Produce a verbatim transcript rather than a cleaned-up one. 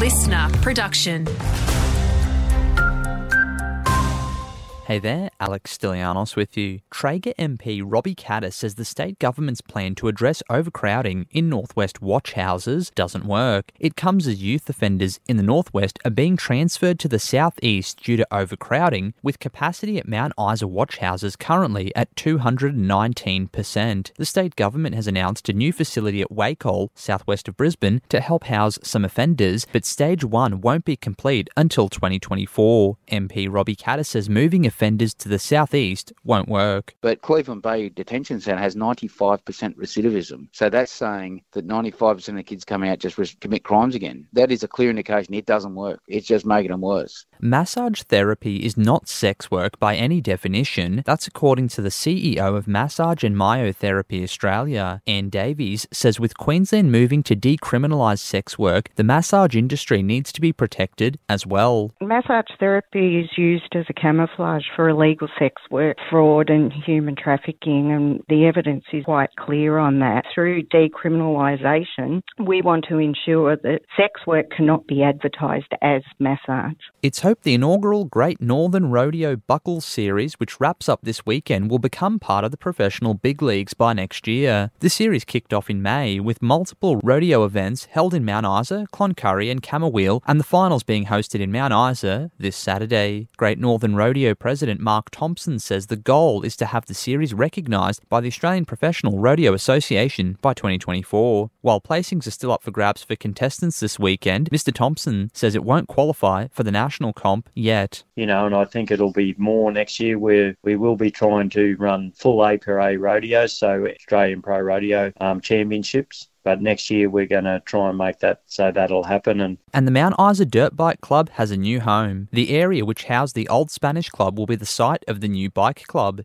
listener production. Hey there, Alex Stylianos with you. Traeger M P Robbie Katter says the state government's plan to address overcrowding in Northwest watch houses doesn't work. It comes as youth offenders in the Northwest are being transferred to the South-East due to overcrowding, with capacity at Mount Isa watch houses currently at two hundred nineteen percent. The state government has announced a new facility at Wacol, southwest of Brisbane, to help house some offenders, but stage one won't be complete until twenty twenty-four. M P Robbie Katter says moving offenders offenders to the Southeast won't work. But Cleveland Bay Detention Centre has ninety-five percent recidivism. So that's saying that ninety-five percent of the kids come out just re- commit crimes again. That is a clear indication it doesn't work. It's just making them worse. Massage therapy is not sex work by any definition. That's according to the C E O of Massage and Myotherapy Australia. Ann Davies says with Queensland moving to decriminalise sex work, the massage industry needs to be protected as well. Massage therapy is used as a camouflage for illegal sex work, fraud and human trafficking, and the evidence is quite clear on that. Through decriminalisation, we want to ensure that sex work cannot be advertised as massage. It's the inaugural Great Northern Rodeo Buckle Series, which wraps up this weekend, will become part of the professional big leagues by next year. The series kicked off in May with multiple rodeo events held in Mount Isa, Cloncurry and Camooweal, and the finals being hosted in Mount Isa this Saturday. Great Northern Rodeo President Mark Thompson says the goal is to have the series recognised by the Australian Professional Rodeo Association by twenty twenty-four. While placings are still up for grabs for contestants this weekend, Mr Thompson says it won't qualify for the national comp yet. You know, and I think it'll be more next year where we will be trying to run full A per A rodeos, so Australian Pro Rodeo um, Championships. But next year we're going to try and make that so that'll happen. And, and the Mount Isa Dirt Bike Club has a new home. The area which housed the old Spanish club will be the site of the new bike club.